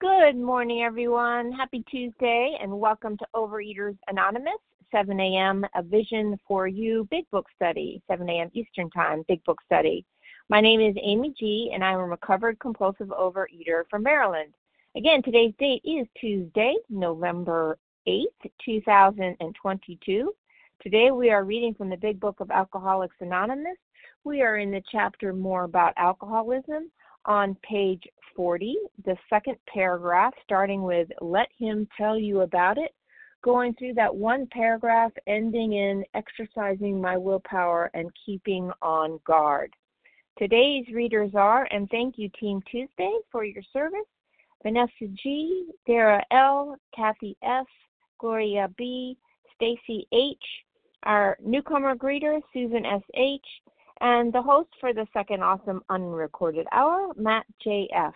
Good morning, everyone. Happy Tuesday, and welcome to Overeaters Anonymous, 7 a.m., A Vision for You, Big Book Study, 7 a.m. Eastern Time, Big Book Study. My name is Amy G, and I'm a recovered compulsive overeater from Maryland. Again, today's date is Tuesday, November 8th, 2022. Today we are reading from the Big Book of Alcoholics Anonymous. We are in the chapter More About Alcoholism on page 40, the second paragraph, starting with "Let him tell you about it," going through that one paragraph, ending in "exercising my willpower and keeping on guard." Today's readers are, and thank you, Team Tuesday, for your service, Vanessa G, Dara L, Kathy F, Gloria B, Stacy H, our newcomer greeter, Susan SH, and the host for the second awesome unrecorded hour, Matt JF.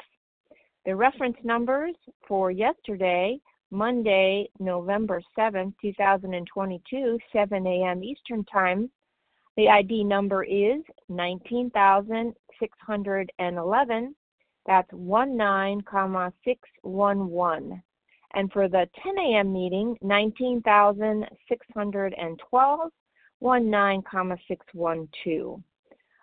The reference numbers for yesterday, Monday, November 7th, 2022, 7 a.m. Eastern Time. The ID number is 19,611. That's 19,611. And for the 10 a.m. meeting, 19,612, 19,612.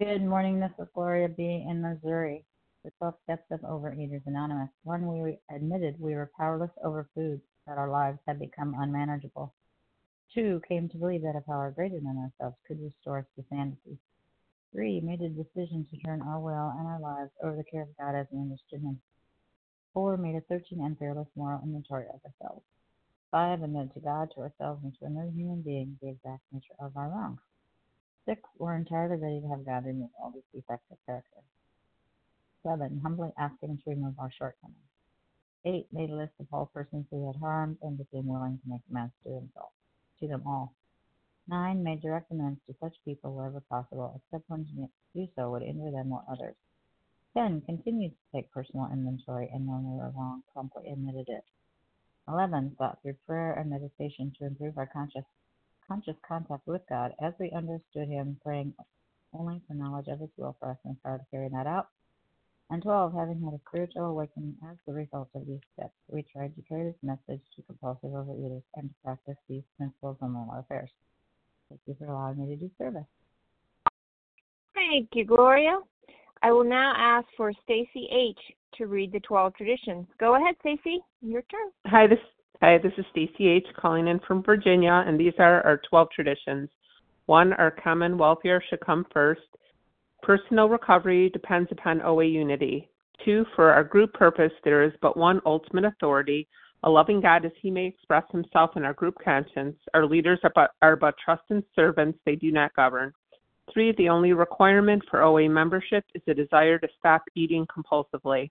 Good morning. This is Gloria B. in Missouri. The 12 steps of Overeaters Anonymous. 1, we admitted we were powerless over food, that our lives had become unmanageable. 2, came to believe that a power greater than ourselves could restore us to sanity. 3, made a decision to turn our will and our lives over the care of God as we understood Him. 4, made a searching and fearless moral inventory of ourselves. 5, admitted to God, to ourselves, and to another human being the exact nature of our wrongs. 6, were entirely ready to have God remove all these defects of character. 7, humbly asked Him to remove our shortcomings. 8, made a list of all persons we had harmed and became willing to make amends to himself, to them all. 9, made direct amends to such people wherever possible, except when to do so would injure them or others. 10, continued to take personal inventory, and when we were wrong, promptly admitted it. 11, sought through prayer and meditation to improve our conscious contact with God as we understood Him, praying only for knowledge of His will for us and started carrying that out. And 12, having had a spiritual awakening as the result of these steps, we tried to carry this message to compulsive overeaters and to practice these principles in our affairs. Thank you for allowing me to do service. Thank you, Gloria. I will now ask for Stacy H. to read the 12 traditions. Go ahead, Stacy. Your turn. Hi, this is Stacy H. calling in from Virginia, and these are our 12 traditions. 1, our common welfare should come first. Personal recovery depends upon OA unity. 2, for our group purpose, there is but one ultimate authority, a loving God as He may express Himself in our group conscience. Our leaders are but trusted servants, they do not govern. 3, the only requirement for OA membership is a desire to stop eating compulsively.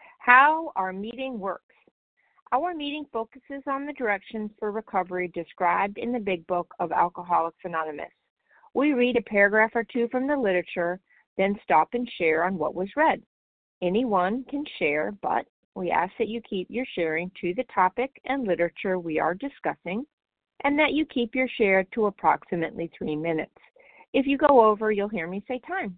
how our meeting works. Our meeting focuses on the directions for recovery described in the Big Book of Alcoholics Anonymous. We read a paragraph or two from the literature, then stop and share on what was read. Anyone can share, but we ask that you keep your sharing to the topic and literature we are discussing, and that you keep your share to approximately 3 minutes. If you go over, you'll hear me say time.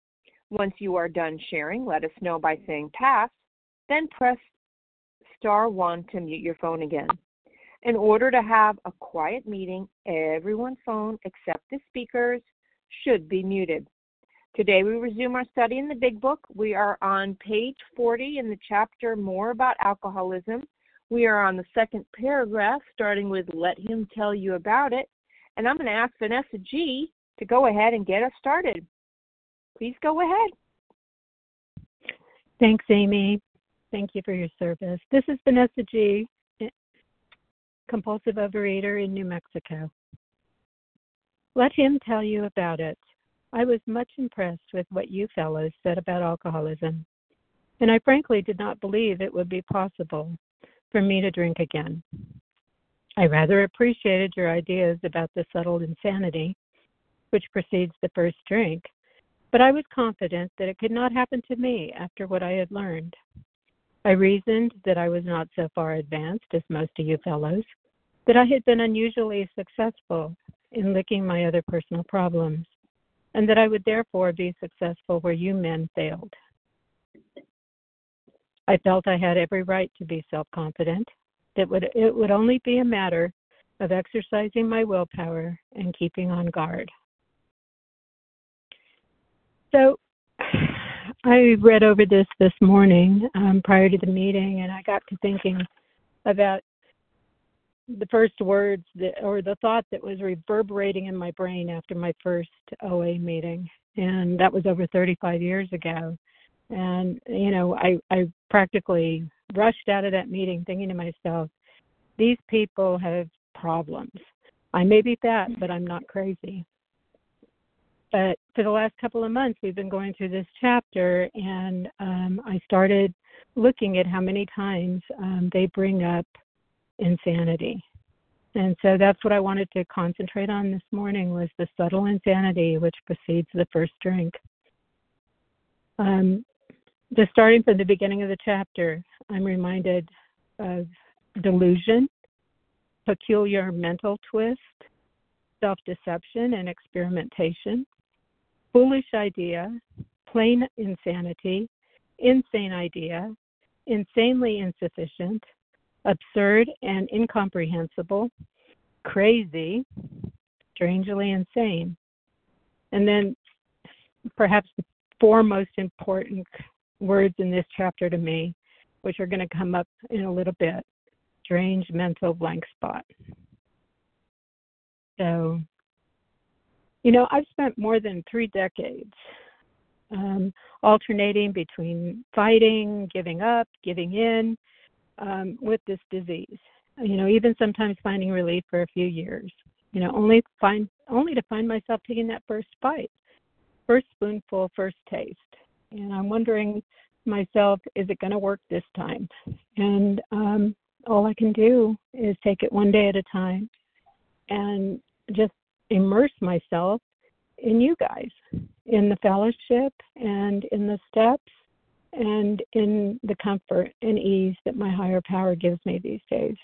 Once you are done sharing, let us know by saying pass, then press star 1 to mute your phone again. In order to have a quiet meeting, everyone's phone except the speakers should be muted. Today we resume our study in the Big Book. We are on page 40 in the chapter More About Alcoholism. We are on the second paragraph, starting with Let Him Tell You About It. And I'm going to ask Vanessa G. to go ahead and get us started. Please go ahead. Thanks, Amy. Thank you for your service. This is Vanessa G., compulsive overeater in New Mexico. Let him tell you about it. I was much impressed with what you fellows said about alcoholism, and I frankly did not believe it would be possible for me to drink again. I rather appreciated your ideas about the subtle insanity which precedes the first drink, but I was confident that it could not happen to me after what I had learned. I reasoned that I was not so far advanced as most of you fellows, that I had been unusually successful in licking my other personal problems, and that I would therefore be successful where you men failed. I felt I had every right to be self-confident, that it would only be a matter of exercising my willpower and keeping on guard. So I read over this morning prior to the meeting, and I got to thinking about the first words the thought that was reverberating in my brain after my first OA meeting, and that was over 35 years ago. And, you know, I practically rushed out of that meeting thinking to myself, these people have problems. I may be fat, but I'm not crazy. But for the last couple of months, we've been going through this chapter, and I started looking at how many times they bring up insanity. And so that's what I wanted to concentrate on this morning, was the subtle insanity which precedes the first drink. Just starting from the beginning of the chapter, I'm reminded of delusion, peculiar mental twist, self-deception and experimentation, foolish idea, plain insanity, insane idea, insanely insufficient, absurd and incomprehensible, crazy, strangely insane. And then perhaps the four most important words in this chapter to me, which are going to come up in a little bit: strange mental blank spot. So, you know, I've spent more than 3 decades alternating between fighting, giving up, giving in with this disease. You know, even sometimes finding relief for a few years. You know, only to find myself taking that first bite, first spoonful, first taste. And I'm wondering myself, is it going to work this time? And all I can do is take it one day at a time and just immerse myself in you guys, in the fellowship and in the steps and in the comfort and ease that my higher power gives me these days.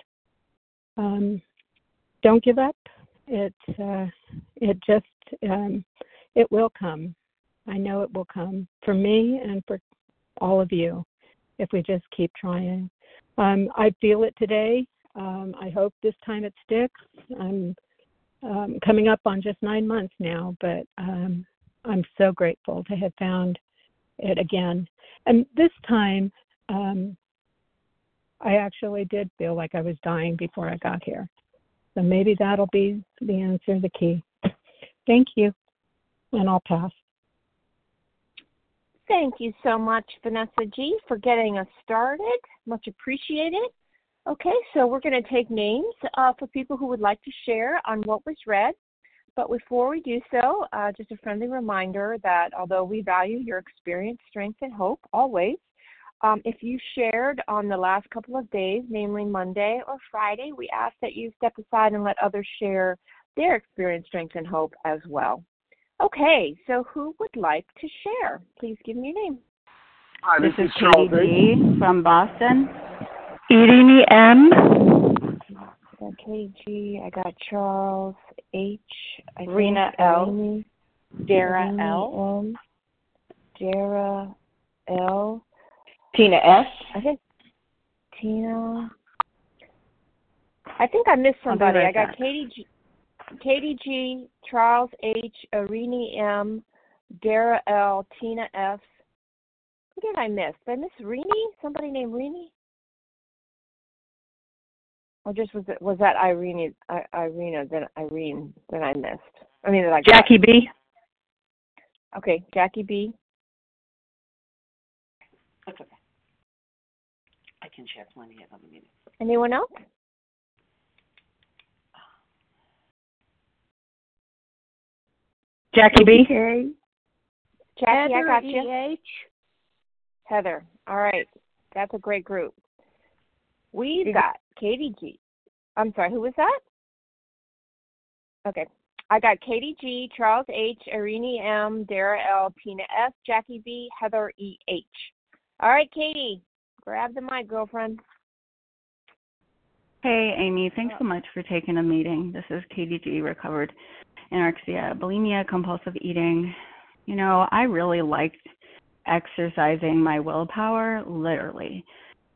Don't give up. It will come. I know it will come for me and for all of you if we just keep trying. I feel it today. I hope this time it sticks. I'm coming up on just 9 months now, but I'm so grateful to have found it again. And this time, I actually did feel like I was dying before I got here. So maybe that'll be the answer, the key. Thank you, and I'll pass. Thank you so much, Vanessa G., for getting us started. Much appreciated. Okay, so we're going to take names for people who would like to share on what was read. But before we do so, just a friendly reminder that although we value your experience, strength, and hope always, if you shared on the last couple of days, namely Monday or Friday, we ask that you step aside and let others share their experience, strength, and hope as well. Okay, so who would like to share? Please give me your name. Hi, this is Charles Katie G. from Boston. Irene M. I got Katie G. I got Charles H. Rena L. Dara L. Dara L. Tina S. I think I missed somebody. I got Katie G. Katie G, Charles H, Irene M, Dara L, Tina F. Who did I miss? Did I miss Renee? Somebody named Renee? Or just was that Irene? Irene that I missed. I mean, like Jackie B. Okay, Jackie B. That's okay. I can share plenty of other meetings. Anyone else? Jackie B. Jackie, Heather, I got you. EH. Heather. All right. That's a great group. We've got Katie G. I'm sorry, who was that? Okay. I got Katie G, Charles H, Irene M, Dara L, Pina F, Jackie B, Heather EH. All right, Katie, grab the mic, girlfriend. Hey, Amy. Thanks so much for taking a meeting. This is Katie G, recovered anorexia, bulimia, compulsive eating. You know, I really liked exercising my willpower, literally.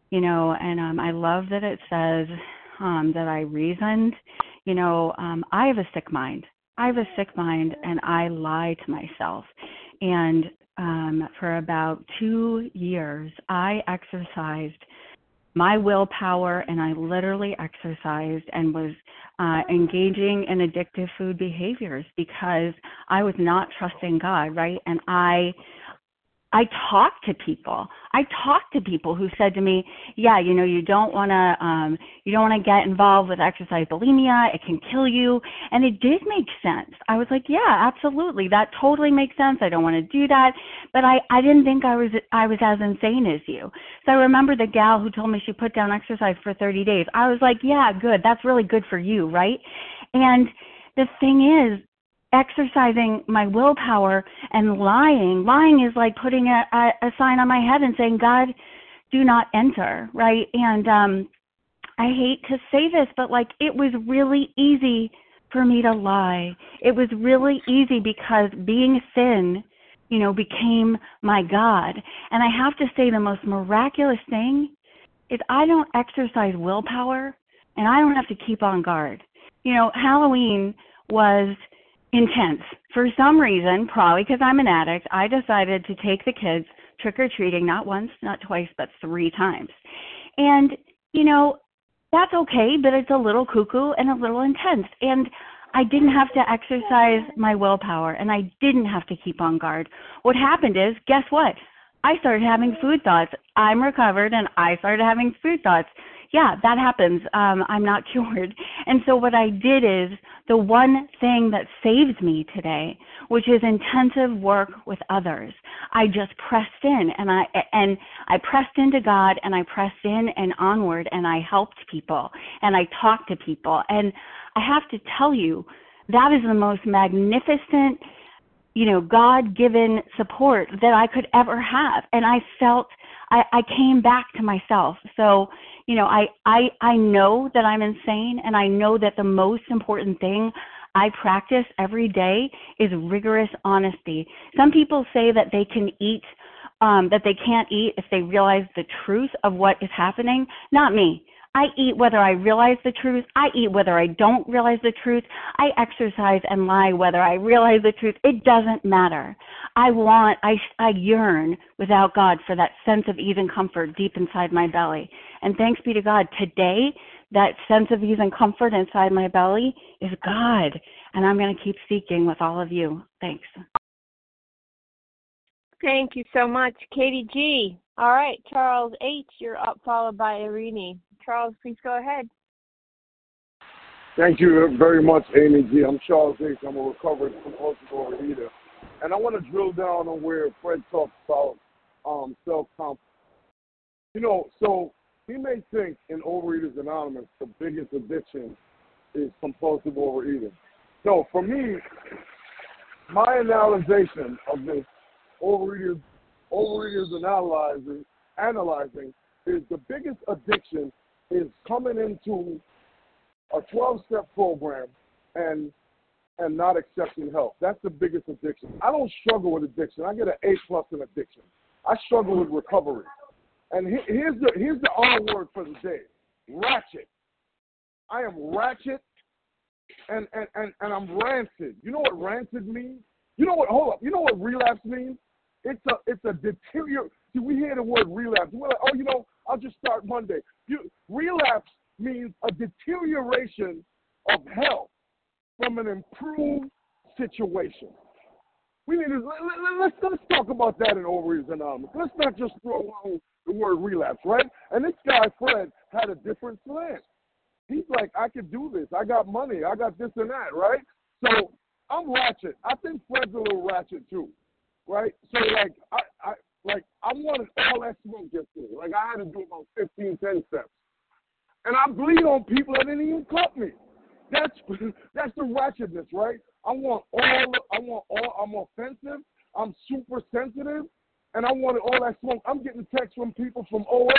You know, and I love that it says that I reasoned. You know, I have a sick mind. And I lie to myself. And for about 2 years, I exercised my willpower, and I literally exercised and was engaging in addictive food behaviors because I was not trusting God, right? And I talked to people. Who said to me, "Yeah, you know, you don't want to get involved with exercise bulimia. It can kill you." And it did make sense. I was like, "Yeah, absolutely. That totally makes sense. I don't want to do that." But I didn't think I was as insane as you. So I remember the gal who told me she put down exercise for 30 days. I was like, "Yeah, good. That's really good for you, right?" And the thing is, exercising my willpower and lying is like putting a sign on my head and saying, "God, do not enter," right? And I hate to say this, but like it was really easy for me to lie. It was really easy because being thin, you know, became my God. And I have to say the most miraculous thing is I don't exercise willpower and I don't have to keep on guard. You know, Halloween was intense. For some reason, probably because I'm an addict, I decided to take the kids trick-or-treating, not once, not twice, but 3 times. And, you know, that's okay, but it's a little cuckoo and a little intense. And I didn't have to exercise my willpower, and I didn't have to keep on guard. What happened is, guess what? I started having food thoughts. I'm recovered, and I started having food thoughts. Yeah, that happens. I'm not cured. And so what I did is the one thing that saves me today, which is intensive work with others. I just pressed in, and I pressed into God, and I pressed in and onward, and I helped people, and I talked to people. And I have to tell you, that is the most magnificent, God-given support that I could ever have. And I felt I came back to myself. So, I know that I'm insane, and I know that the most important thing I practice every day is rigorous honesty. Some people say that they can eat, that they can't eat if they realize the truth of what is happening. Not me. I eat whether I realize the truth. I eat whether I don't realize the truth. I exercise and lie whether I realize the truth. It doesn't matter. I yearn without God for that sense of ease and comfort deep inside my belly. And thanks be to God, today, that sense of ease and comfort inside my belly is God. And I'm going to keep seeking with all of you. Thanks. Thank you so much, Katie G. All right, Charles H., you're up, followed by Irene. Charles, please go ahead. Thank you very much, Amy G. I'm Charles H. I'm a recovered compulsive overeater. And I want to drill down on where Fred talks about self-confidence. So we may think in Overeaters Anonymous the biggest addiction is compulsive overeating. So for me, my analysis of this Overeaters analyzing is the biggest addiction is coming into a 12-step program and not accepting help. That's the biggest addiction. I don't struggle with addiction. I get an A+ in addiction. I struggle with recovery. And here's the R word for the day: ratchet. I am ratchet, and I'm rancid. You know what rancid means? You know what relapse means? It's a deteriorate. See, we hear the word relapse. We're like, I'll just start Monday. Relapse means a deterioration of health from an improved situation. We need to let's talk about that in Overeaters Anonymous. Let's not just throw around the word relapse, right? And this guy Fred had a different slant. He's like, I could do this. I got money. I got this and that, right? So I'm ratchet. I think Fred's a little ratchet too, right? So I wanted all that smoke yesterday. Like, I had to do about 10 steps. And I bleed on people that didn't even cut me. That's the ratchetness, right? I'm offensive. I'm super sensitive. And I wanted all that smoke. I'm getting texts from people from OA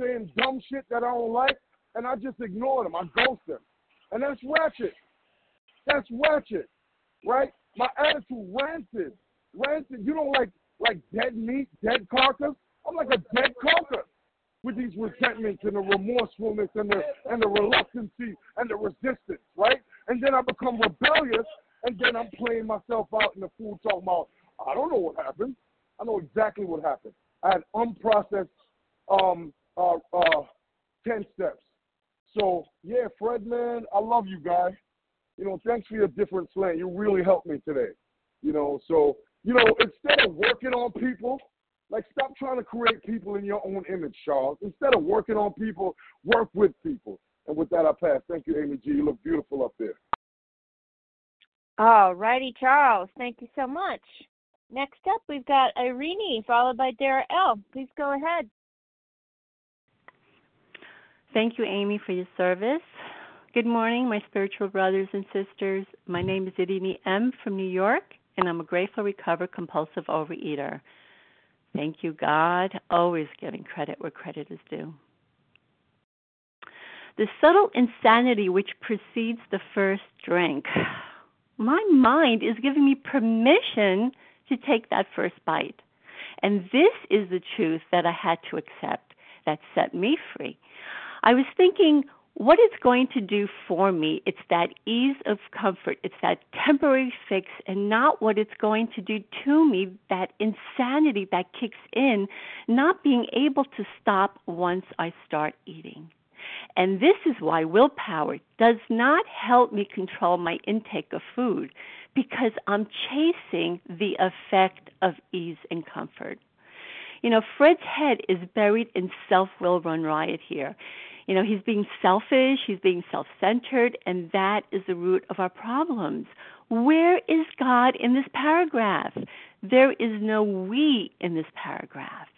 saying dumb shit that I don't like. And I just ignore them. I ghost them. And that's ratchet. That's ratchet, right? My attitude, rancid. Rancid, you don't like dead meat, dead carcass. I'm like a dead carcass with these resentments and the remorsefulness and the reluctancy and the resistance, right? And then I become rebellious, and then I'm playing myself out in the food talking about, I don't know what happened. I know exactly what happened. I had unprocessed 10 steps. So, yeah, Fred, man, I love you, guy. Thanks for your different slant. You really helped me today. So... instead of working on people, stop trying to create people in your own image, Charles. Instead of working on people, work with people. And with that, I pass. Thank you, Amy G. You look beautiful up there. All righty, Charles. Thank you so much. Next up, we've got Irene, followed by Dara L. Please go ahead. Thank you, Amy, for your service. Good morning, my spiritual brothers and sisters. My name is Irene M. from New York. And I'm a grateful, recovered, compulsive overeater. Thank you, God, always giving credit where credit is due. The subtle insanity which precedes the first drink. My mind is giving me permission to take that first bite. And this is the truth that I had to accept that set me free. I was thinking, what it's going to do for me, it's that ease of comfort, it's that temporary fix, and not what it's going to do to me, that insanity that kicks in, not being able to stop once I start eating. And this is why willpower does not help me control my intake of food, because I'm chasing the effect of ease and comfort. You know, Fred's head is buried in self-will run riot here. You know, he's being selfish, he's being self-centered, and that is the root of our problems. Where is God in this paragraph? There is no we in this paragraph.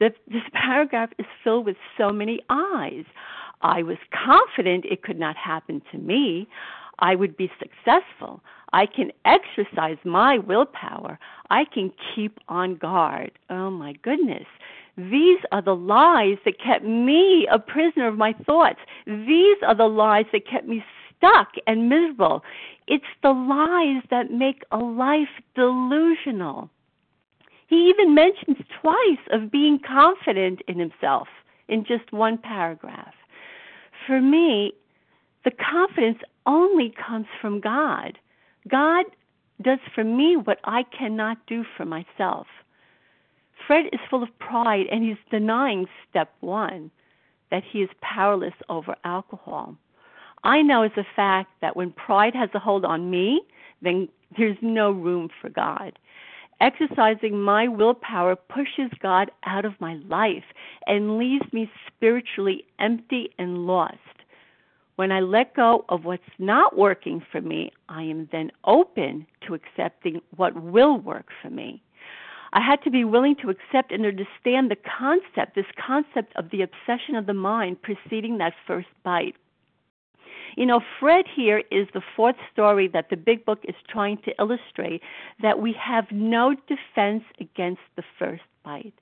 This paragraph is filled with so many I's. I was confident it could not happen to me. I would be successful. I can exercise my willpower. I can keep on guard. Oh, my goodness. These are the lies that kept me a prisoner of my thoughts. These are the lies that kept me stuck and miserable. It's the lies that make a life delusional. He even mentions twice of being confident in himself in just one paragraph. For me, the confidence only comes from God. God does for me what I cannot do for myself. Fred is full of pride, and he's denying step one, that he is powerless over alcohol. I know as a fact that when pride has a hold on me, then there's no room for God. Exercising my willpower pushes God out of my life and leaves me spiritually empty and lost. When I let go of what's not working for me, I am then open to accepting what will work for me. I had to be willing to accept and understand the concept, this concept of the obsession of the mind preceding that first bite. You know, Fred here is the fourth story that the Big Book is trying to illustrate, that we have no defense against the first bite.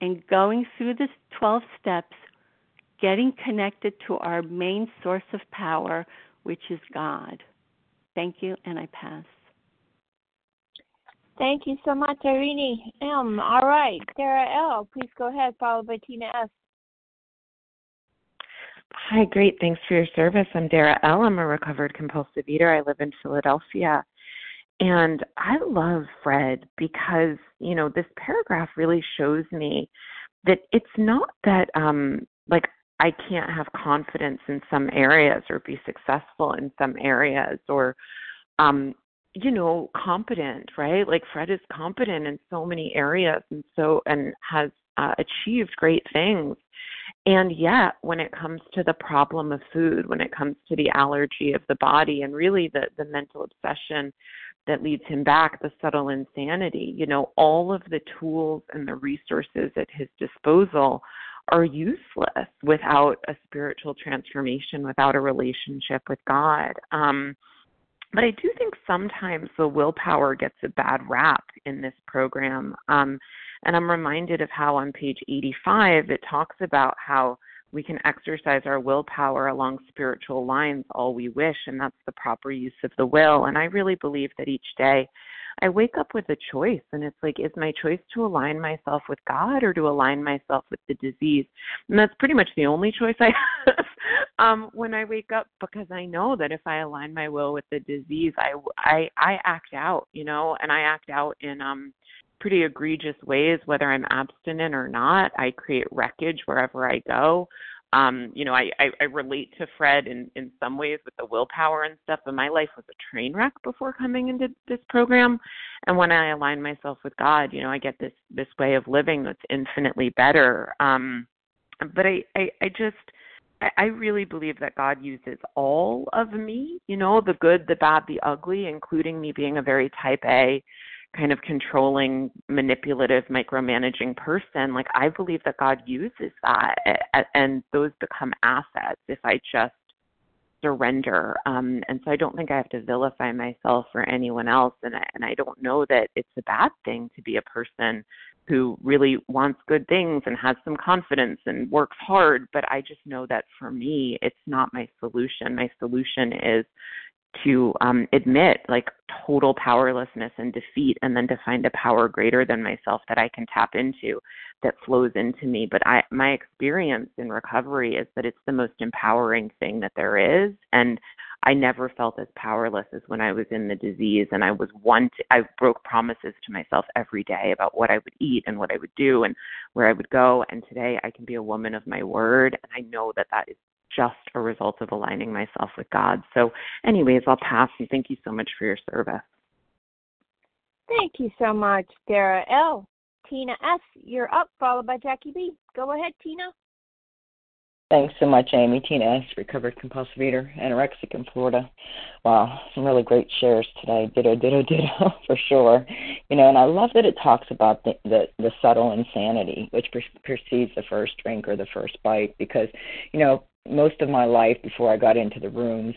And going through the 12 steps, getting connected to our main source of power, which is God. Thank you, and I pass. Thank you so much, Irene M. All right, Dara L., please go ahead, followed by Tina F. Hi, great. Thanks for your service. I'm Dara L. I'm a recovered compulsive eater. I live in Philadelphia. And I love Fred because, you know, this paragraph really shows me that it's not that, like, I can't have confidence in some areas or be successful in some areas or, you know, competent, right? Like Fred is competent in so many areas and has achieved great things. And yet when it comes to the problem of food, when it comes to the allergy of the body and really the mental obsession that leads him back, the subtle insanity, you know, all of the tools and the resources at his disposal are useless without a spiritual transformation, without a relationship with God. But I do think sometimes the willpower gets a bad rap in this program. And I'm reminded of how on page 85, it talks about how we can exercise our willpower along spiritual lines all we wish, and that's the proper use of the will. And I really believe that each day I wake up with a choice, and it's like, is my choice to align myself with God or to align myself with the disease? And that's pretty much the only choice I have when I wake up, because I know that if I align my will with the disease, I act out, you know, and I act out in pretty egregious ways, whether I'm abstinent or not. I create wreckage wherever I go. You know, I relate to Fred in some ways with the willpower and stuff, but my life was a train wreck before coming into this program. And when I align myself with God, you know, I get this way of living that's infinitely better. But I really believe that God uses all of me, you know, the good, the bad, the ugly, including me being a very type A kind of controlling, manipulative, micromanaging person. Like, I believe that God uses that, and those become assets if I just surrender. And so I don't think I have to vilify myself or anyone else. And I don't know that it's a bad thing to be a person who really wants good things and has some confidence and works hard. But I just know that for me, it's not my solution. My solution is to admit like total powerlessness and defeat, and then to find a power greater than myself that I can tap into, that flows into me. But my experience in recovery is that it's the most empowering thing that there is. And I never felt as powerless as when I was in the disease, and I broke promises to myself every day about what I would eat and what I would do and where I would go. And today I can be a woman of my word. And I know that that is just a result of aligning myself with God. So anyways, I'll pass, and thank you so much for your service. Thank you so much, Dara L. Tina S., you're up, followed by Jackie B. Go ahead, Tina. Thanks so much, Amy. Tina S., recovered compulsive eater, anorexic in Florida. Wow, some really great shares today. Ditto, ditto, ditto, for sure. You know, and I love that it talks about the subtle insanity, which precedes the first drink or the first bite, because, you know, most of my life before I got into the rooms,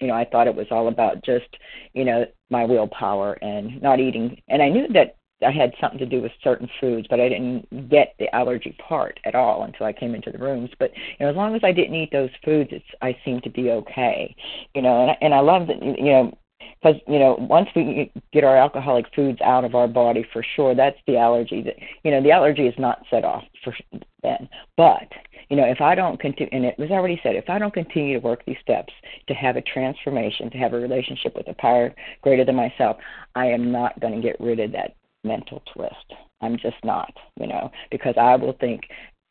you know, I thought it was all about just, you know, my willpower and not eating. And I knew that I had something to do with certain foods, but I didn't get the allergy part at all until I came into the rooms. But, you know, as long as I didn't eat those foods, I seemed to be okay, you know, and I love that, you know, because, you know, once we get our alcoholic foods out of our body, for sure, that's the allergy. That, you know, the allergy is not set off for then. But, you know, if I don't continue, and it was already said, if I don't continue to work these steps to have a transformation, to have a relationship with a power greater than myself, I am not going to get rid of that mental twist. I'm just not, you know, because I will think,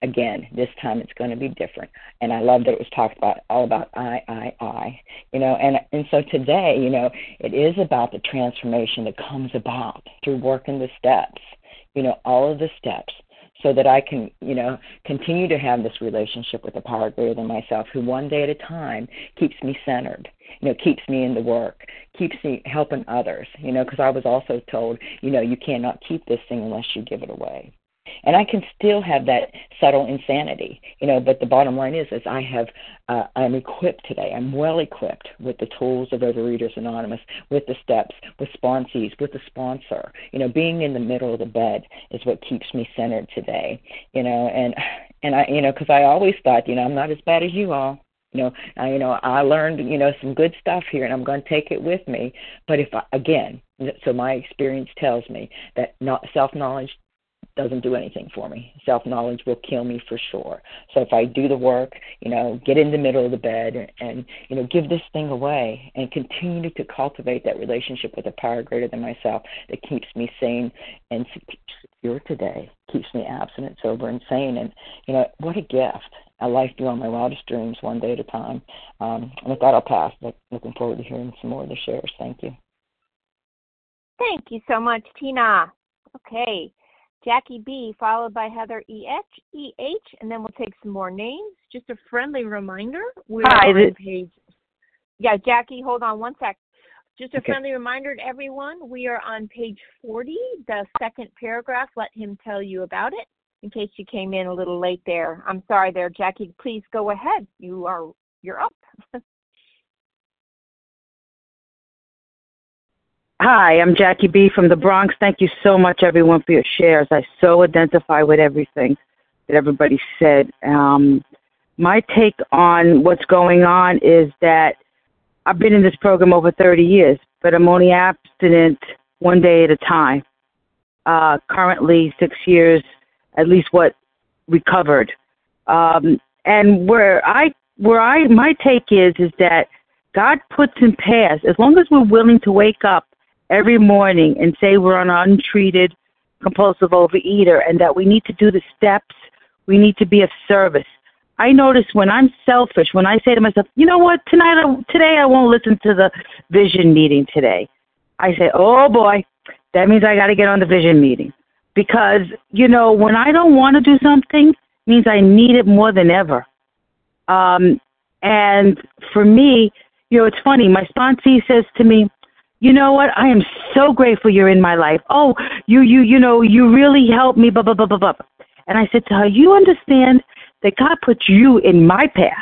again, this time it's going to be different. And I love that it was talked about, all about I, you know, and so today, you know, it is about the transformation that comes about through working the steps, you know, all of the steps, so that I can, you know, continue to have this relationship with a power greater than myself, who one day at a time keeps me centered, you know, keeps me in the work, keeps me helping others, you know, because I was also told, you know, you cannot keep this thing unless you give it away. And I can still have that subtle insanity, you know, but the bottom line is I have, I'm equipped today. I'm well equipped with the tools of Overeaters Anonymous, with the steps, with sponsees, with the sponsor. You know, being in the middle of the bed is what keeps me centered today, you know, and I, you know, because I always thought, you know, I'm not as bad as you all. You know, I learned, you know, some good stuff here, and I'm going to take it with me. But if I, again, so my experience tells me that not self-knowledge doesn't do anything for me. Self-knowledge will kill me for sure. So if I do the work, you know, get in the middle of the bed and you know, give this thing away and continue to cultivate that relationship with a power greater than myself that keeps me sane and secure today, keeps me abstinent, sober, and sane. And, you know, what a gift, a life beyond my wildest dreams, one day at a time. And with that, I'll pass. Looking forward to hearing some more of the shares. Thank you. Thank you so much, Tina. Okay. Jackie B, followed by Heather EH, and then we'll take some more names. Just a friendly reminder. We're on page. Yeah, Jackie, hold on one sec. Just a friendly reminder to everyone, we are on page 40, the second paragraph. Let him tell you about it, in case you came in a little late there. I'm sorry there, Jackie. Please go ahead. You're up. Hi, I'm Jackie B. from the Bronx. Thank you so much, everyone, for your shares. I so identify with everything that everybody said. My take on what's going on is that I've been in this program over 30 years, but I'm only abstinent one day at a time. Currently, 6 years, at least what recovered. And where I my take is that God puts in paths, as long as we're willing to wake up every morning and say we're an untreated compulsive overeater and that we need to do the steps, we need to be of service. I notice when I'm selfish, when I say to myself, you know what, today I won't listen to the vision meeting today. I say, oh boy, that means I got to get on the vision meeting. Because, you know, when I don't want to do something, it means I need it more than ever. And for me, you know, it's funny, my sponsee says to me, you know what? I am so grateful you're in my life. Oh, you know, you really helped me, blah, blah, blah, blah, blah. And I said to her, you understand that God put you in my path,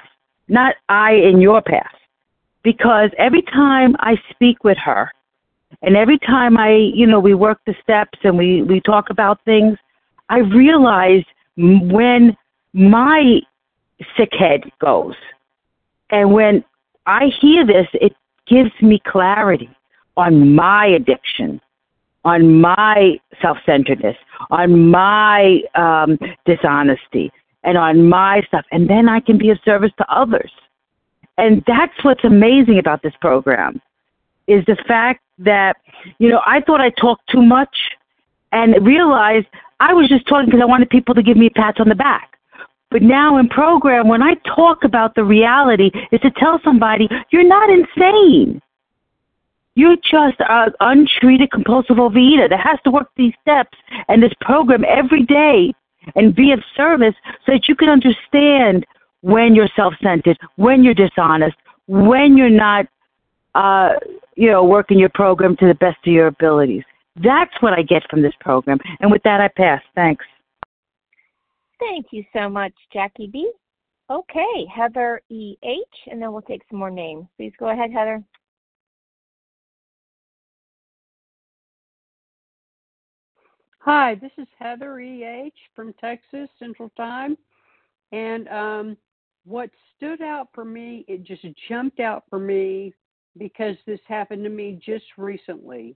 not I in your path. Because every time I speak with her and every time we work the steps and we talk about things, I realize when my sick head goes. And when I hear this, it gives me clarity on my addiction, on my self-centeredness, on my dishonesty, and on my stuff. And then I can be of service to others. And that's what's amazing about this program, is the fact that, you know, I thought I talked too much and realized I was just talking because I wanted people to give me pats on the back. But now in program, when I talk about the reality, is to tell somebody, you're not insane. You're just an untreated compulsive overeater that has to work these steps and this program every day and be of service so that you can understand when you're self-centered, when you're dishonest, when you're not, working your program to the best of your abilities. That's what I get from this program. And with that, I pass. Thanks. Thank you so much, Jackie B. Okay, Heather EH, and then we'll take some more names. Please go ahead, Heather. Hi, this is Heather EH from Texas, Central Time. And what stood out for me, it just jumped out for me because this happened to me just recently.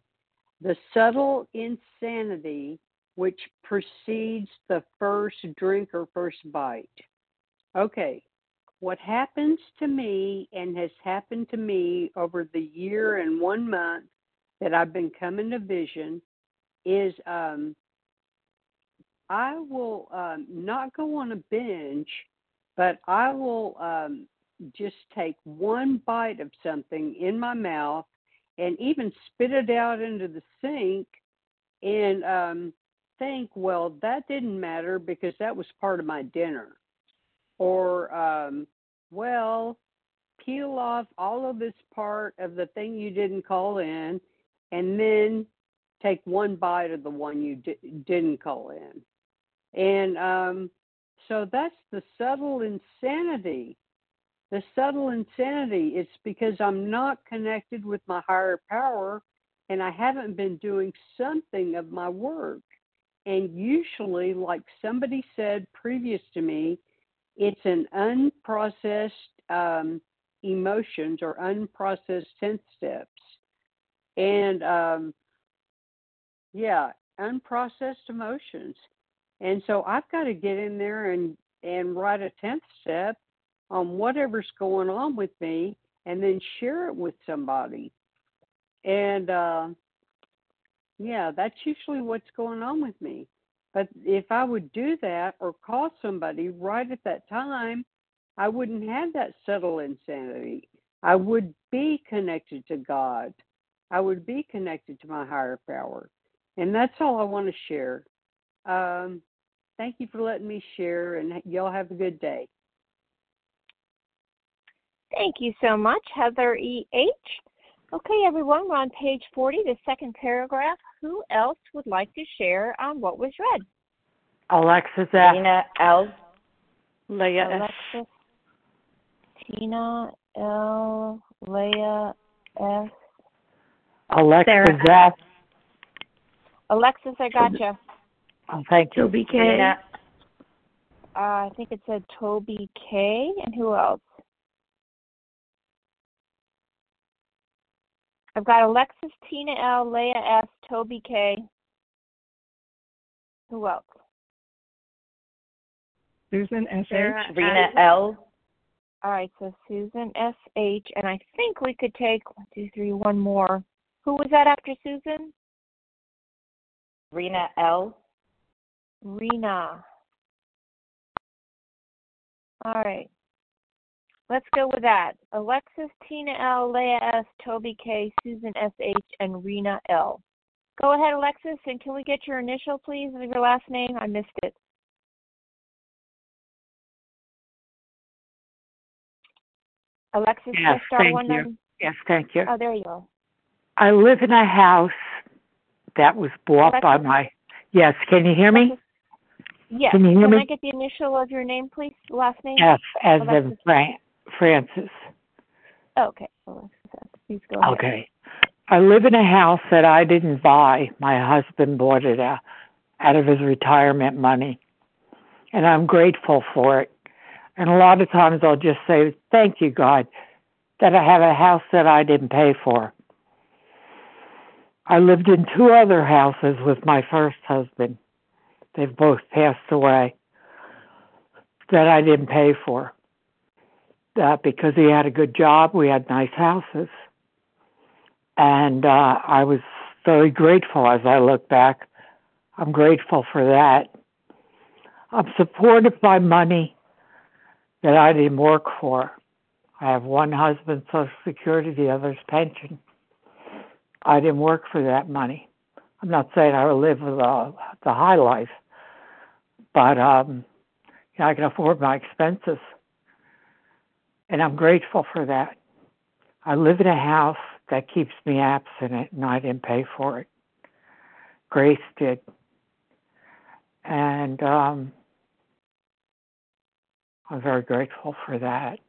The subtle insanity which precedes the first drink or first bite. Okay, what happens to me and has happened to me over the year and 1 month that I've been coming to Vision is I will not go on a binge, but I will just take one bite of something in my mouth and even spit it out into the sink and think, well, that didn't matter because that was part of my dinner. Or, well, peel off all of this part of the thing you didn't call in and then take one bite of the one you didn't call in. And so that's the subtle insanity. The subtle insanity is because I'm not connected with my higher power and I haven't been doing something of my work. And usually, like somebody said previous to me, it's an unprocessed emotions or unprocessed 10 steps. And, unprocessed emotions. And so I've got to get in there and write a 10th step on whatever's going on with me and then share it with somebody. And, that's usually what's going on with me. But if I would do that or call somebody right at that time, I wouldn't have that subtle insanity. I would be connected to God. I would be connected to my higher power. And that's all I want to share. Thank you for letting me share, and y'all have a good day. Thank you so much, Heather EH. Okay, everyone, we're on page 40, the second paragraph. Who else would like to share on what was read? Alexis F. Tina L. Leah S. Tina L. Leah S. Alexis F. Alexis, I got you. Oh, thank you. Toby K. Pina. I think it said Toby K. And who else? I've got Alexis, Tina L, Leah S, Toby K. Who else? Susan SH. Rena L. All right, so Susan SH. And I think we could take one more. Who was that after Susan? Rena L. Rena. All right. Let's go with that. Alexis, Tina L, Leah S, Toby K, Susan SH, and Rena L. Go ahead, Alexis, and can we get your initial, please, and your last name? I missed it. Alexis, yes, thank you. Name? Yes, thank you. Oh, there you go. I live in a house that was bought Alexis? By my... Yes, can you hear me? Yes. Can you hear me? Can I get the initial of your name, please? Last name? Yes, as in Francis. Okay. Please go ahead. Okay. I live in a house that I didn't buy. My husband bought it out of his retirement money, and I'm grateful for it. And a lot of times I'll just say, thank you, God, that I have a house that I didn't pay for. I lived in two other houses with my first husband. They've both passed away, that I didn't pay for. That because he had a good job, we had nice houses. And I was very grateful as I look back. I'm grateful for that. I'm supported by money that I didn't work for. I have one husband's Social Security, the other's pension. I didn't work for that money. I'm not saying I live the high life, but I can afford my expenses. And I'm grateful for that. I live in a house that keeps me abstinent, and I didn't pay for it. Grace did. And I'm very grateful for that.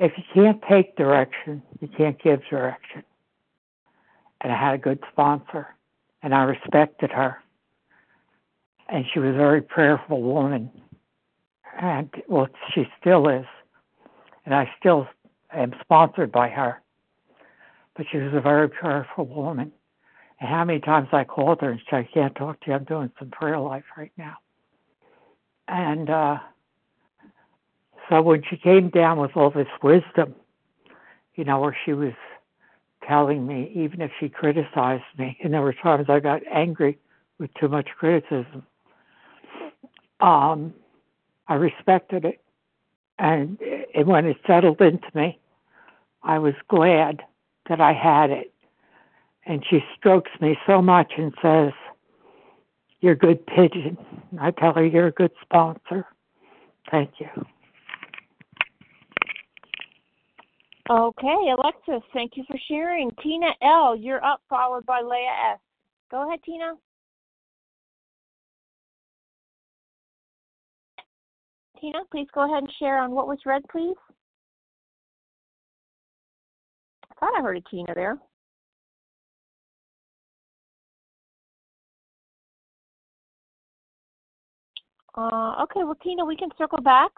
If you can't take direction, you can't give direction. And I had a good sponsor, and I respected her. And she was a very prayerful woman. And, well, she still is. And I still am sponsored by her. But she was a very prayerful woman. And how many times I called her and said, I can't talk to you. I'm doing some prayer life right now. And so when she came down with all this wisdom, you know, where she was telling me, even if she criticized me, and there were times I got angry with too much criticism, I respected it. And when it settled into me, I was glad that I had it. And she strokes me so much and says, you're a good pigeon. I tell her, you're a good sponsor. Thank you. Okay, Alexis, thank you for sharing. Tina L., you're up, followed by Leah S. Go ahead, Tina. Tina, please go ahead and share on what was read, please. I thought I heard a Tina there. Okay, well, Tina, we can circle back.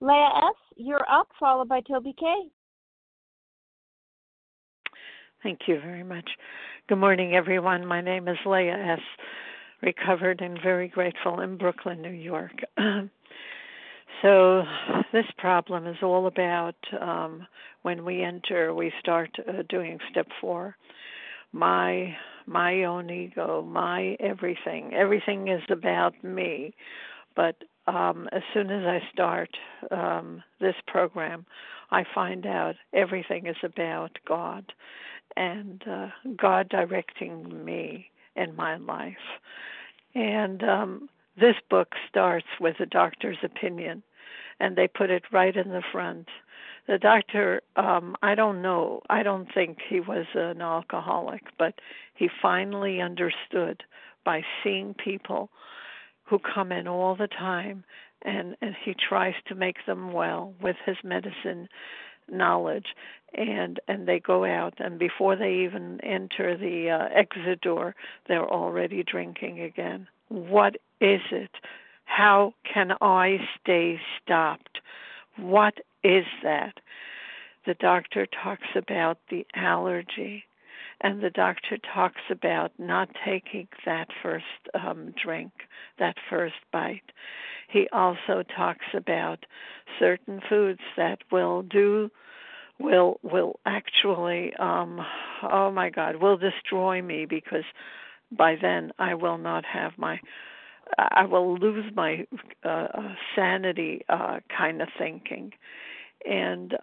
Leah S., you're up, followed by Toby K. Thank you very much. Good morning, everyone. My name is Leah S., recovered and very grateful in Brooklyn, New York. So this problem is all about when we enter, we start doing step 4. My own ego, my everything. Everything is about me. But as soon as I start this program, I find out everything is about God and God directing me in my life. And this book starts with the doctor's opinion, and they put it right in the front. The doctor, I don't know, I don't think he was an alcoholic, but he finally understood by seeing people who come in all the time, and he tries to make them well with his medicine knowledge, and they go out, and before they even enter the exit door, they're already drinking again. What is it? How can I stay stopped? What is that? The doctor talks about the allergy, and the doctor talks about not taking that first drink, that first bite. He also talks about certain foods that will actually, oh my God, will destroy me, because by then I will not have I will lose my sanity kind of thinking. And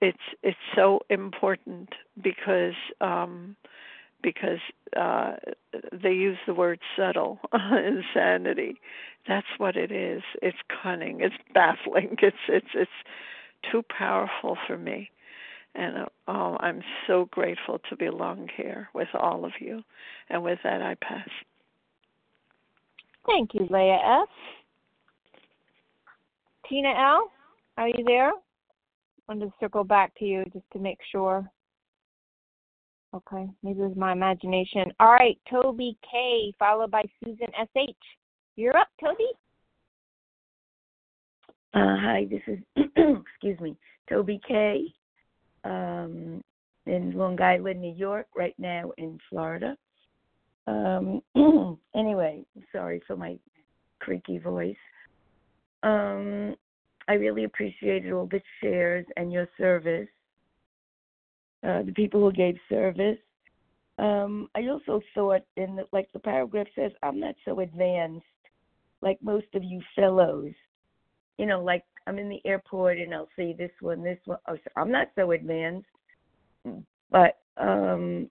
it's so important because they use the word subtle insanity. That's what it is. It's cunning. It's baffling. It's too powerful for me. And oh, I'm so grateful to belong here with all of you. And with that, I pass. Thank you, Leah F. Tina L., are you there? I wanted to circle back to you just to make sure. Okay, maybe it was my imagination. All right, Toby K., followed by Susan SH. You're up, Toby. Hi, this is, excuse me, Toby K. in Long Island, New York, right now in Florida. Anyway, sorry for my creaky voice. I really appreciated all the shares and your service, the people who gave service. I also thought, in the, like the paragraph says, I'm not so advanced like most of you fellows. You know, like I'm in the airport and I'll see this one. Oh, so I'm not so advanced. But then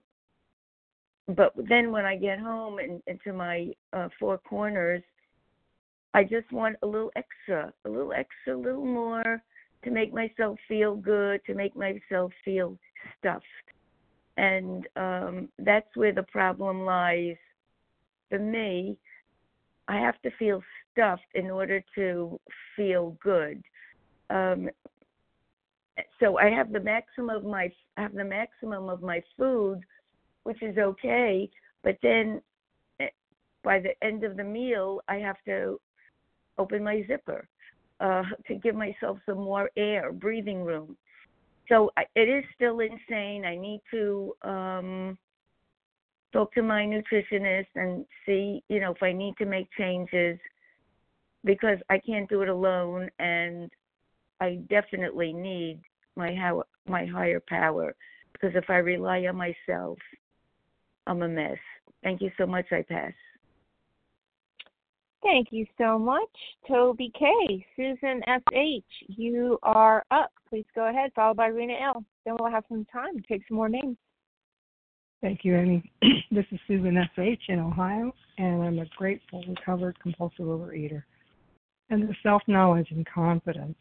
when I get home and to my four corners, I just want a little more to make myself feel good, to make myself feel stuffed. And that's where the problem lies for me. I have to feel stuffed in order to feel good. So I have the maximum of my food, which is okay. But then by the end of the meal, I have to open my zipper to give myself some more air, breathing room. So it is still insane. I need to talk to my nutritionist and see, you know, if I need to make changes, because I can't do it alone, and I definitely need my higher power, because if I rely on myself, I'm a mess. Thank you so much. I pass. Thank you so much, Toby K. Susan SH, you are up. Please go ahead, followed by Rena L. Then we'll have some time to take some more names. Thank you, Amy. This is Susan SH in Ohio, and I'm a grateful, recovered, compulsive overeater. And the self-knowledge and confidence.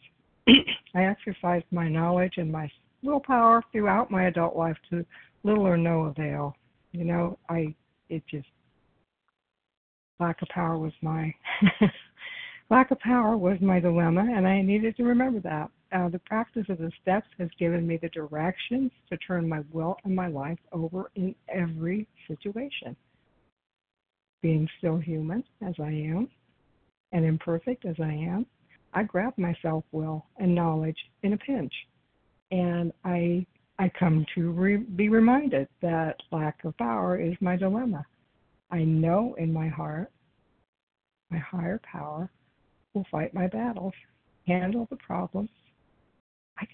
I exercised my knowledge and my willpower throughout my adult life to little or no avail. You know, lack of power was my dilemma, and I needed to remember that. The practice of the steps has given me the directions to turn my will and my life over in every situation. Being still human as I am, and imperfect as I am, I grab my self-will and knowledge in a pinch, and I come to be reminded that lack of power is my dilemma. I know in my heart, my higher power will fight my battles, handle the problems. I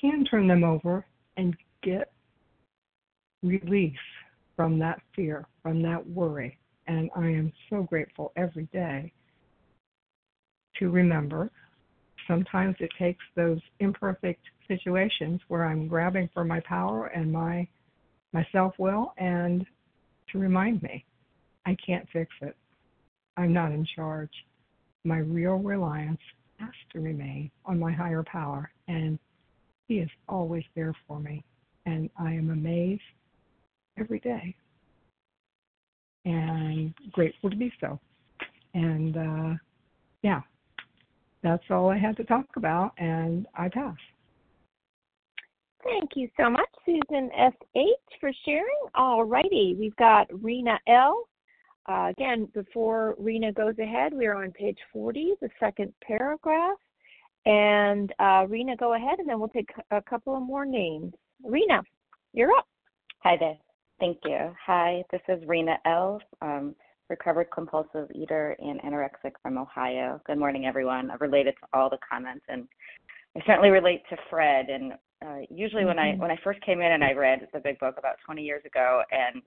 can turn them over and get relief from that fear, from that worry. And I am so grateful every day to remember. Sometimes it takes those imperfect situations where I'm grabbing for my power and my self-will, and to remind me, I can't fix it. I'm not in charge. My real reliance has to remain on my higher power, and he is always there for me. And I am amazed every day and grateful to be so. And yeah, that's all I had to talk about, and I pass. Thank you so much, Susan S.H., for sharing. All righty, we've got Rena L. Again, before Rena goes ahead, we are on page 40, the second paragraph. And Rena, go ahead, and then we'll take a couple of more names. Rena, you're up. Hi there. Thank you. Hi, this is Rena L., recovered compulsive eater and anorexic from Ohio. Good morning, everyone. I've related to all the comments, and I certainly relate to Fred. And usually when I first came in and I read the Big Book about 20 years ago and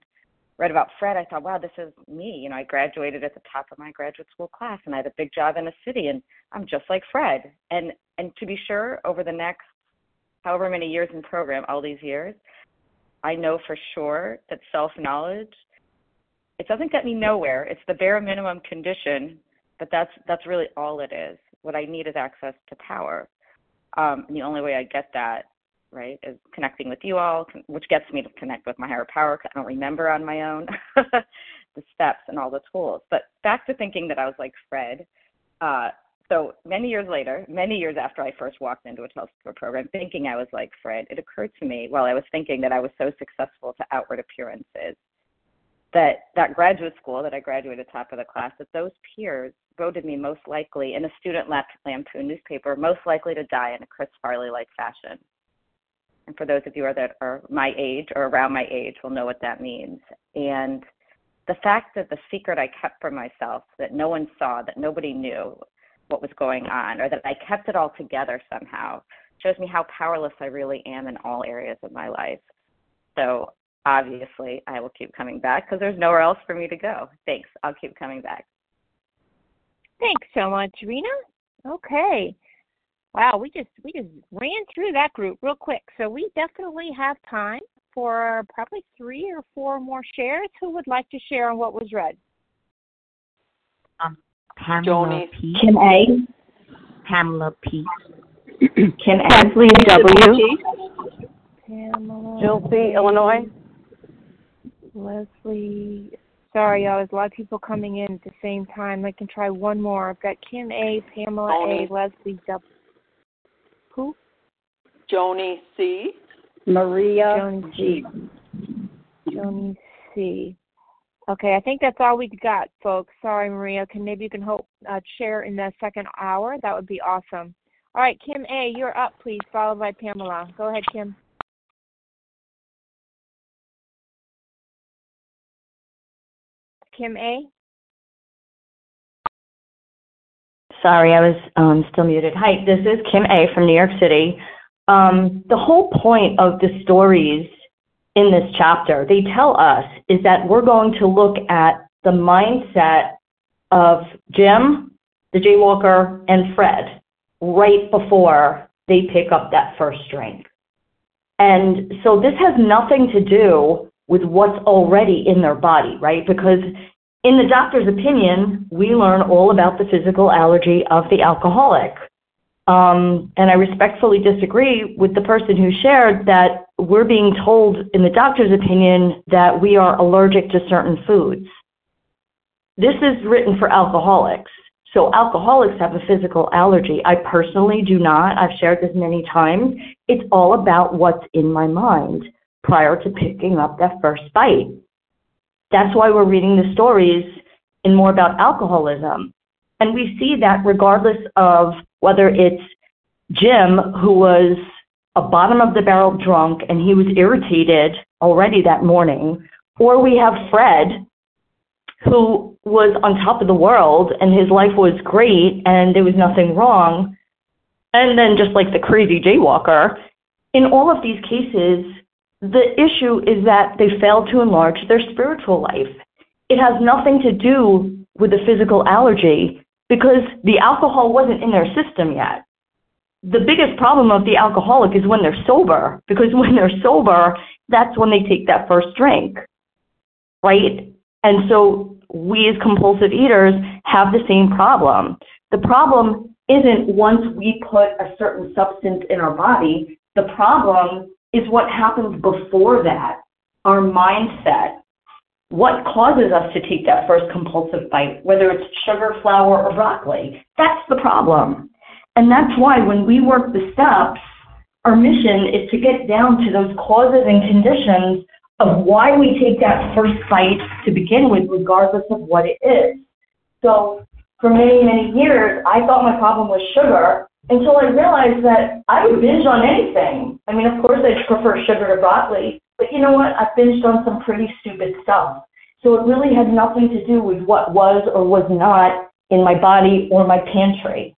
read about Fred, I thought, wow, this is me. You know, I graduated at the top of my graduate school class, and I had a big job in a city, and I'm just like Fred. And to be sure, over the next however many years in program, all these years, I know for sure that self-knowledge, it doesn't get me nowhere. It's the bare minimum condition, but that's really all it is. What I need is access to power. And the only way I get that, right, is connecting with you all, which gets me to connect with my higher power. I don't remember on my own the steps and all the tools. But back to thinking that I was like Fred. So many years after I first walked into a 12-step program, thinking I was like Fred, it occurred to me while I was thinking that I was so successful to outward appearances, that graduate school that I graduated top of the class, that those peers voted me most likely in a student lampoon newspaper, most likely to die in a Chris Farley-like fashion. And for those of you that are my age or around my age will know what that means. And the fact that the secret I kept for myself, that no one saw, that nobody knew what was going on, or that I kept it all together somehow, shows me how powerless I really am in all areas of my life. So obviously I will keep coming back because there's nowhere else for me to go. Thanks. I'll keep coming back. Thanks so much, Rena. Okay. Wow, we just ran through that group real quick. So we definitely have time for probably 3 or 4 more shares. Who would like to share on what was read? Pamela P. Kim A. Pamela P. Kim Ashley W. Pamela. Jill C., Illinois. Leslie. Sorry, y'all, there's a lot of people coming in at the same time. I can try one more. I've got Kim A., Pamela Joni. A., Leslie W. Who? Joni C. Maria Joni G. Joni C. Okay, I think that's all we got, folks. Sorry, Maria. Maybe you can share in the second hour. That would be awesome. All right, Kim A., you're up, please, followed by Pamela. Go ahead, Kim. Kim A.? Sorry, I was still muted. Hi, this is Kim A. from New York City. The whole point of the stories in this chapter, they tell us, is that we're going to look at the mindset of Jim, the jaywalker, and Fred right before they pick up that first drink. And so this has nothing to do with what's already in their body, right? Because in the doctor's opinion, we learn all about the physical allergy of the alcoholic. And I respectfully disagree with the person who shared that we're being told in the doctor's opinion that we are allergic to certain foods. This is written for alcoholics. So alcoholics have a physical allergy. I personally do not. I've shared this many times. It's all about what's in my mind prior to picking up that first bite. That's why we're reading the stories in More About Alcoholism. And we see that regardless of whether it's Jim, who was a bottom-of-the-barrel drunk and he was irritated already that morning, or we have Fred, who was on top of the world and his life was great and there was nothing wrong, and then just like the crazy jaywalker, in all of these cases, the issue is that they failed to enlarge their spiritual life. It has nothing to do with the physical allergy because the alcohol wasn't in their system yet. The biggest problem of the alcoholic is when they're sober, because when they're sober, that's when they take that first drink, right? And so we as compulsive eaters have the same problem. The problem isn't once we put a certain substance in our body. The problem is what happens before that, our mindset, what causes us to take that first compulsive bite, whether it's sugar, flour, or broccoli. That's the problem. And that's why when we work the steps, our mission is to get down to those causes and conditions of why we take that first bite to begin with, regardless of what it is. So for many, many years, I thought my problem was sugar, until I realized that I would binge on anything. I mean, of course, I prefer sugar to broccoli, but you know what? I binged on some pretty stupid stuff. So it really had nothing to do with what was or was not in my body or my pantry.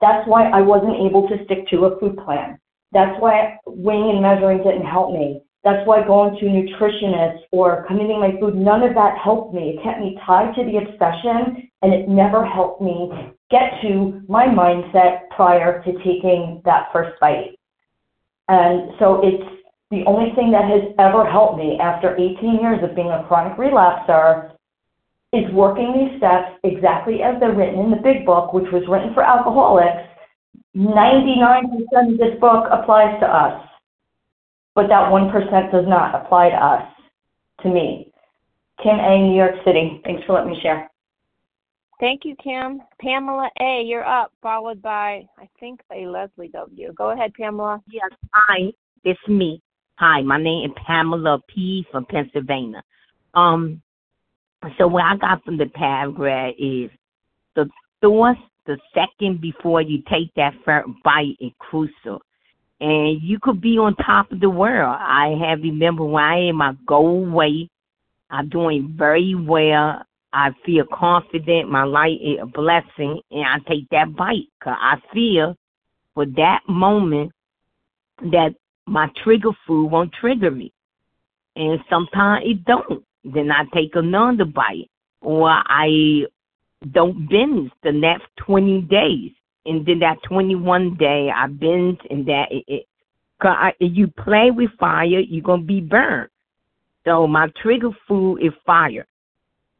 That's why I wasn't able to stick to a food plan. That's why weighing and measuring didn't help me. That's why going to a nutritionist or committing my food, none of that helped me. It kept me tied to the obsession, and it never helped me get to my mindset prior to taking that first bite. And so it's the only thing that has ever helped me after 18 years of being a chronic relapser is working these steps exactly as they're written in the Big Book, which was written for alcoholics. 99% of this book applies to us. But that 1% does not apply to us, to me. Kim A., New York City. Thanks for letting me share. Thank you, Kim. Pamela A., you're up, followed by, I think, a Leslie W. Go ahead, Pamela. Yes, hi. It's me. Hi, my name is Pamela P. from Pennsylvania. So what I got from the paragraph is the thoughts, the second before you take that first bite is crucial. And you could be on top of the world. I have remember when I am, I go away. I'm doing very well. I feel confident. My life is a blessing. And I take that bite. Because I feel for that moment that my trigger food won't trigger me. and sometimes it don't. Then I take another bite, or I don't binge the next 20 days. And then that 21 day I binge, and that you play with fire, you're going to be burned. So my trigger food is fire.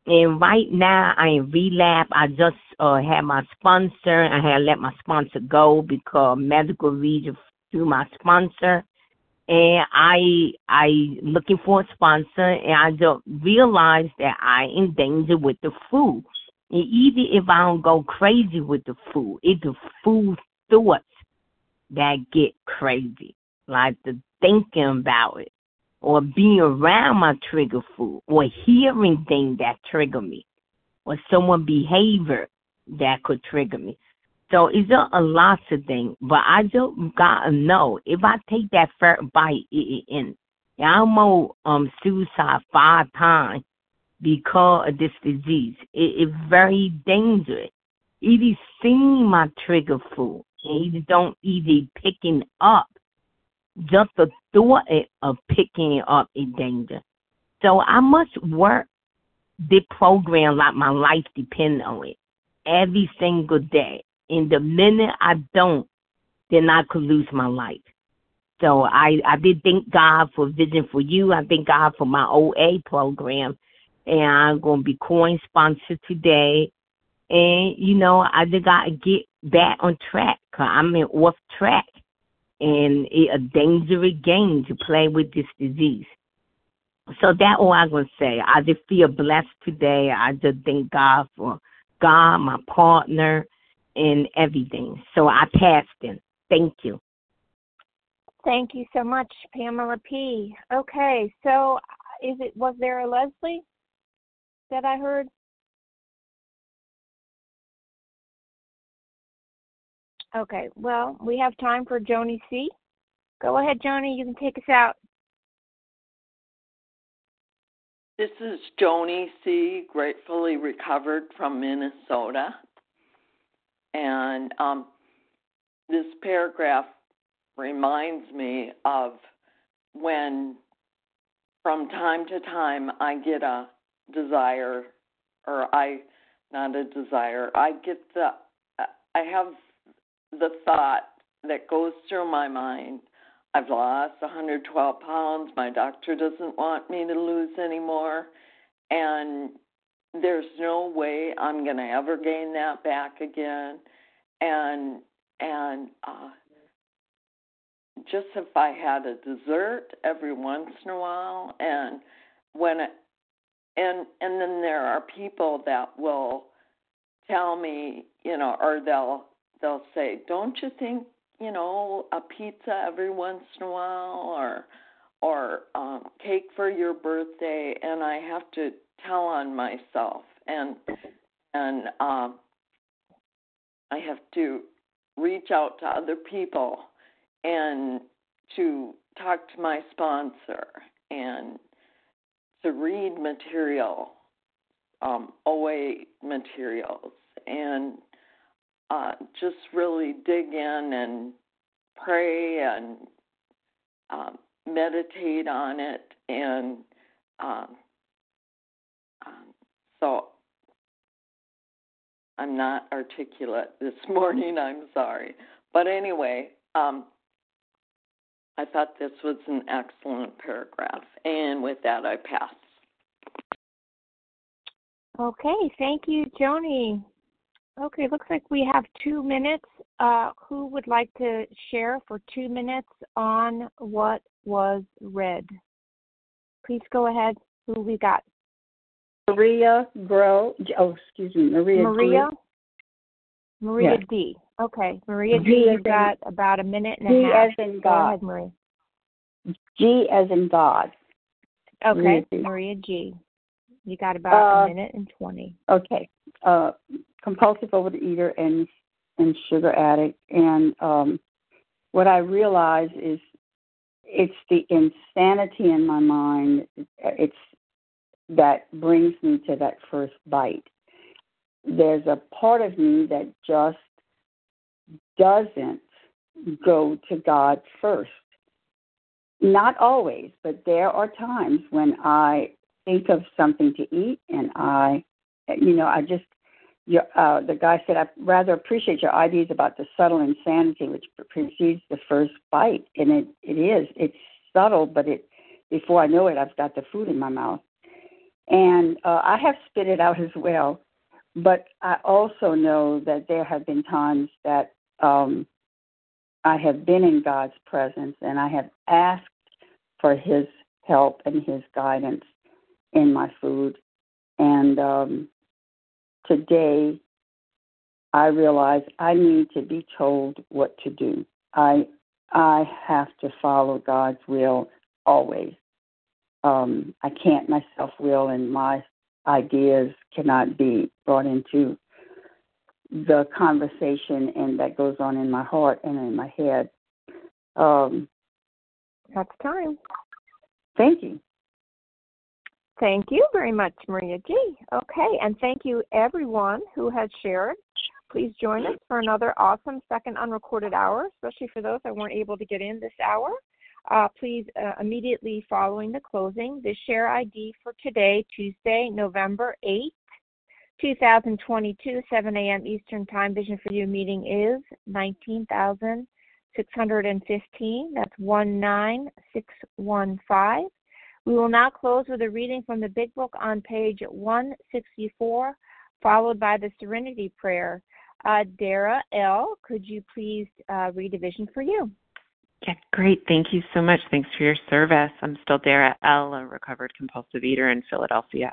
And right now I in relapse. I just had my sponsor. I had let my sponsor go because medical reason through my sponsor. And I looking for a sponsor, and I just realized that I in danger with the food. And even if I don't go crazy with the food, it's the food thoughts that get crazy, like the thinking about it, or being around my trigger food, or hearing things that trigger me, or someone's behavior that could trigger me. So it's a lot of things, but I just got to know, if I take that first bite, it ends. I almost suicide 5 times because of this disease. It is very dangerous. It is seeing my trigger food, and it don't easy picking up. Just the thought of picking it up is danger. So I must work this program like my life depends on it every single day. And the minute I don't, then I could lose my life. So I did thank God for Vision for You. I thank God for my OA program. And I'm going to be coin-sponsored today. And, you know, I just got to get back on track because I'm off track. And it's a dangerous game to play with this disease. So that's all I'm going to say. I just feel blessed today. I just thank God for God, my partner, and everything. So I passed in. Thank you. Thank you so much, Pamela P. Okay, so was there a Leslie that I heard? Okay, well, we have time for Joni C. Go ahead, Joni, you can take us out. This is Joni C., gratefully recovered from Minnesota. And this paragraph reminds me of when from time to time I get a desire, or I have the thought that goes through my mind, I've lost 112 pounds, my doctor doesn't want me to lose anymore, and there's no way I'm going to ever gain that back again. And just if I had a dessert every once in a while, and then there are people that will tell me, you know, or they'll say, don't you think, you know, a pizza every once in a while or cake for your birthday? And I have to tell on myself, and I have to reach out to other people and to talk to my sponsor and to read material, OA materials, and just really dig in and pray and meditate on it. And so I'm not articulate this morning, I'm sorry. But anyway, I thought this was an excellent paragraph. And with that, I pass. Okay, thank you, Joni. Okay, looks like we have 2 minutes. Who would like to share for 2 minutes on what was read? Please go ahead. Who we got? Maria yeah. D. Okay, Maria G, you've got about a minute and a half. G as in God. Go ahead, Maria. G as in God. Okay, Maria G. You got about a minute and 20. Okay. Compulsive overeater and sugar addict. And what I realize is it's the insanity in my mind that brings me to that first bite. There's a part of me that just doesn't go to God first. Not always, but there are times when I think of something to eat and the guy said, I rather appreciate your ideas about the subtle insanity which precedes the first bite. And it's subtle, but before I know it, I've got the food in my mouth. And I have spit it out as well. But I also know that there have been times that I have been in God's presence and I have asked for his help and his guidance in my food. And today I realize I need to be told what to do. I have to follow God's will always. I can't, my self-will and my ideas cannot be brought into the conversation and that goes on in my heart and in my head. That's time. Thank you. Thank you very much, Maria G. Okay, and thank you everyone who has shared. Please join us for another awesome second unrecorded hour, especially for those that weren't able to get in this hour. Please, immediately following the closing, the share ID for today, Tuesday, November 8th, 2022, 7 a.m. Eastern Time, Vision for You meeting is 19,615. That's 19615. We will now close with a reading from the Big Book on page 164, followed by the Serenity Prayer. Dara L., could you please read A Vision for You? Yeah, great. Thank you so much. Thanks for your service. I'm still Dara L., a recovered compulsive eater in Philadelphia.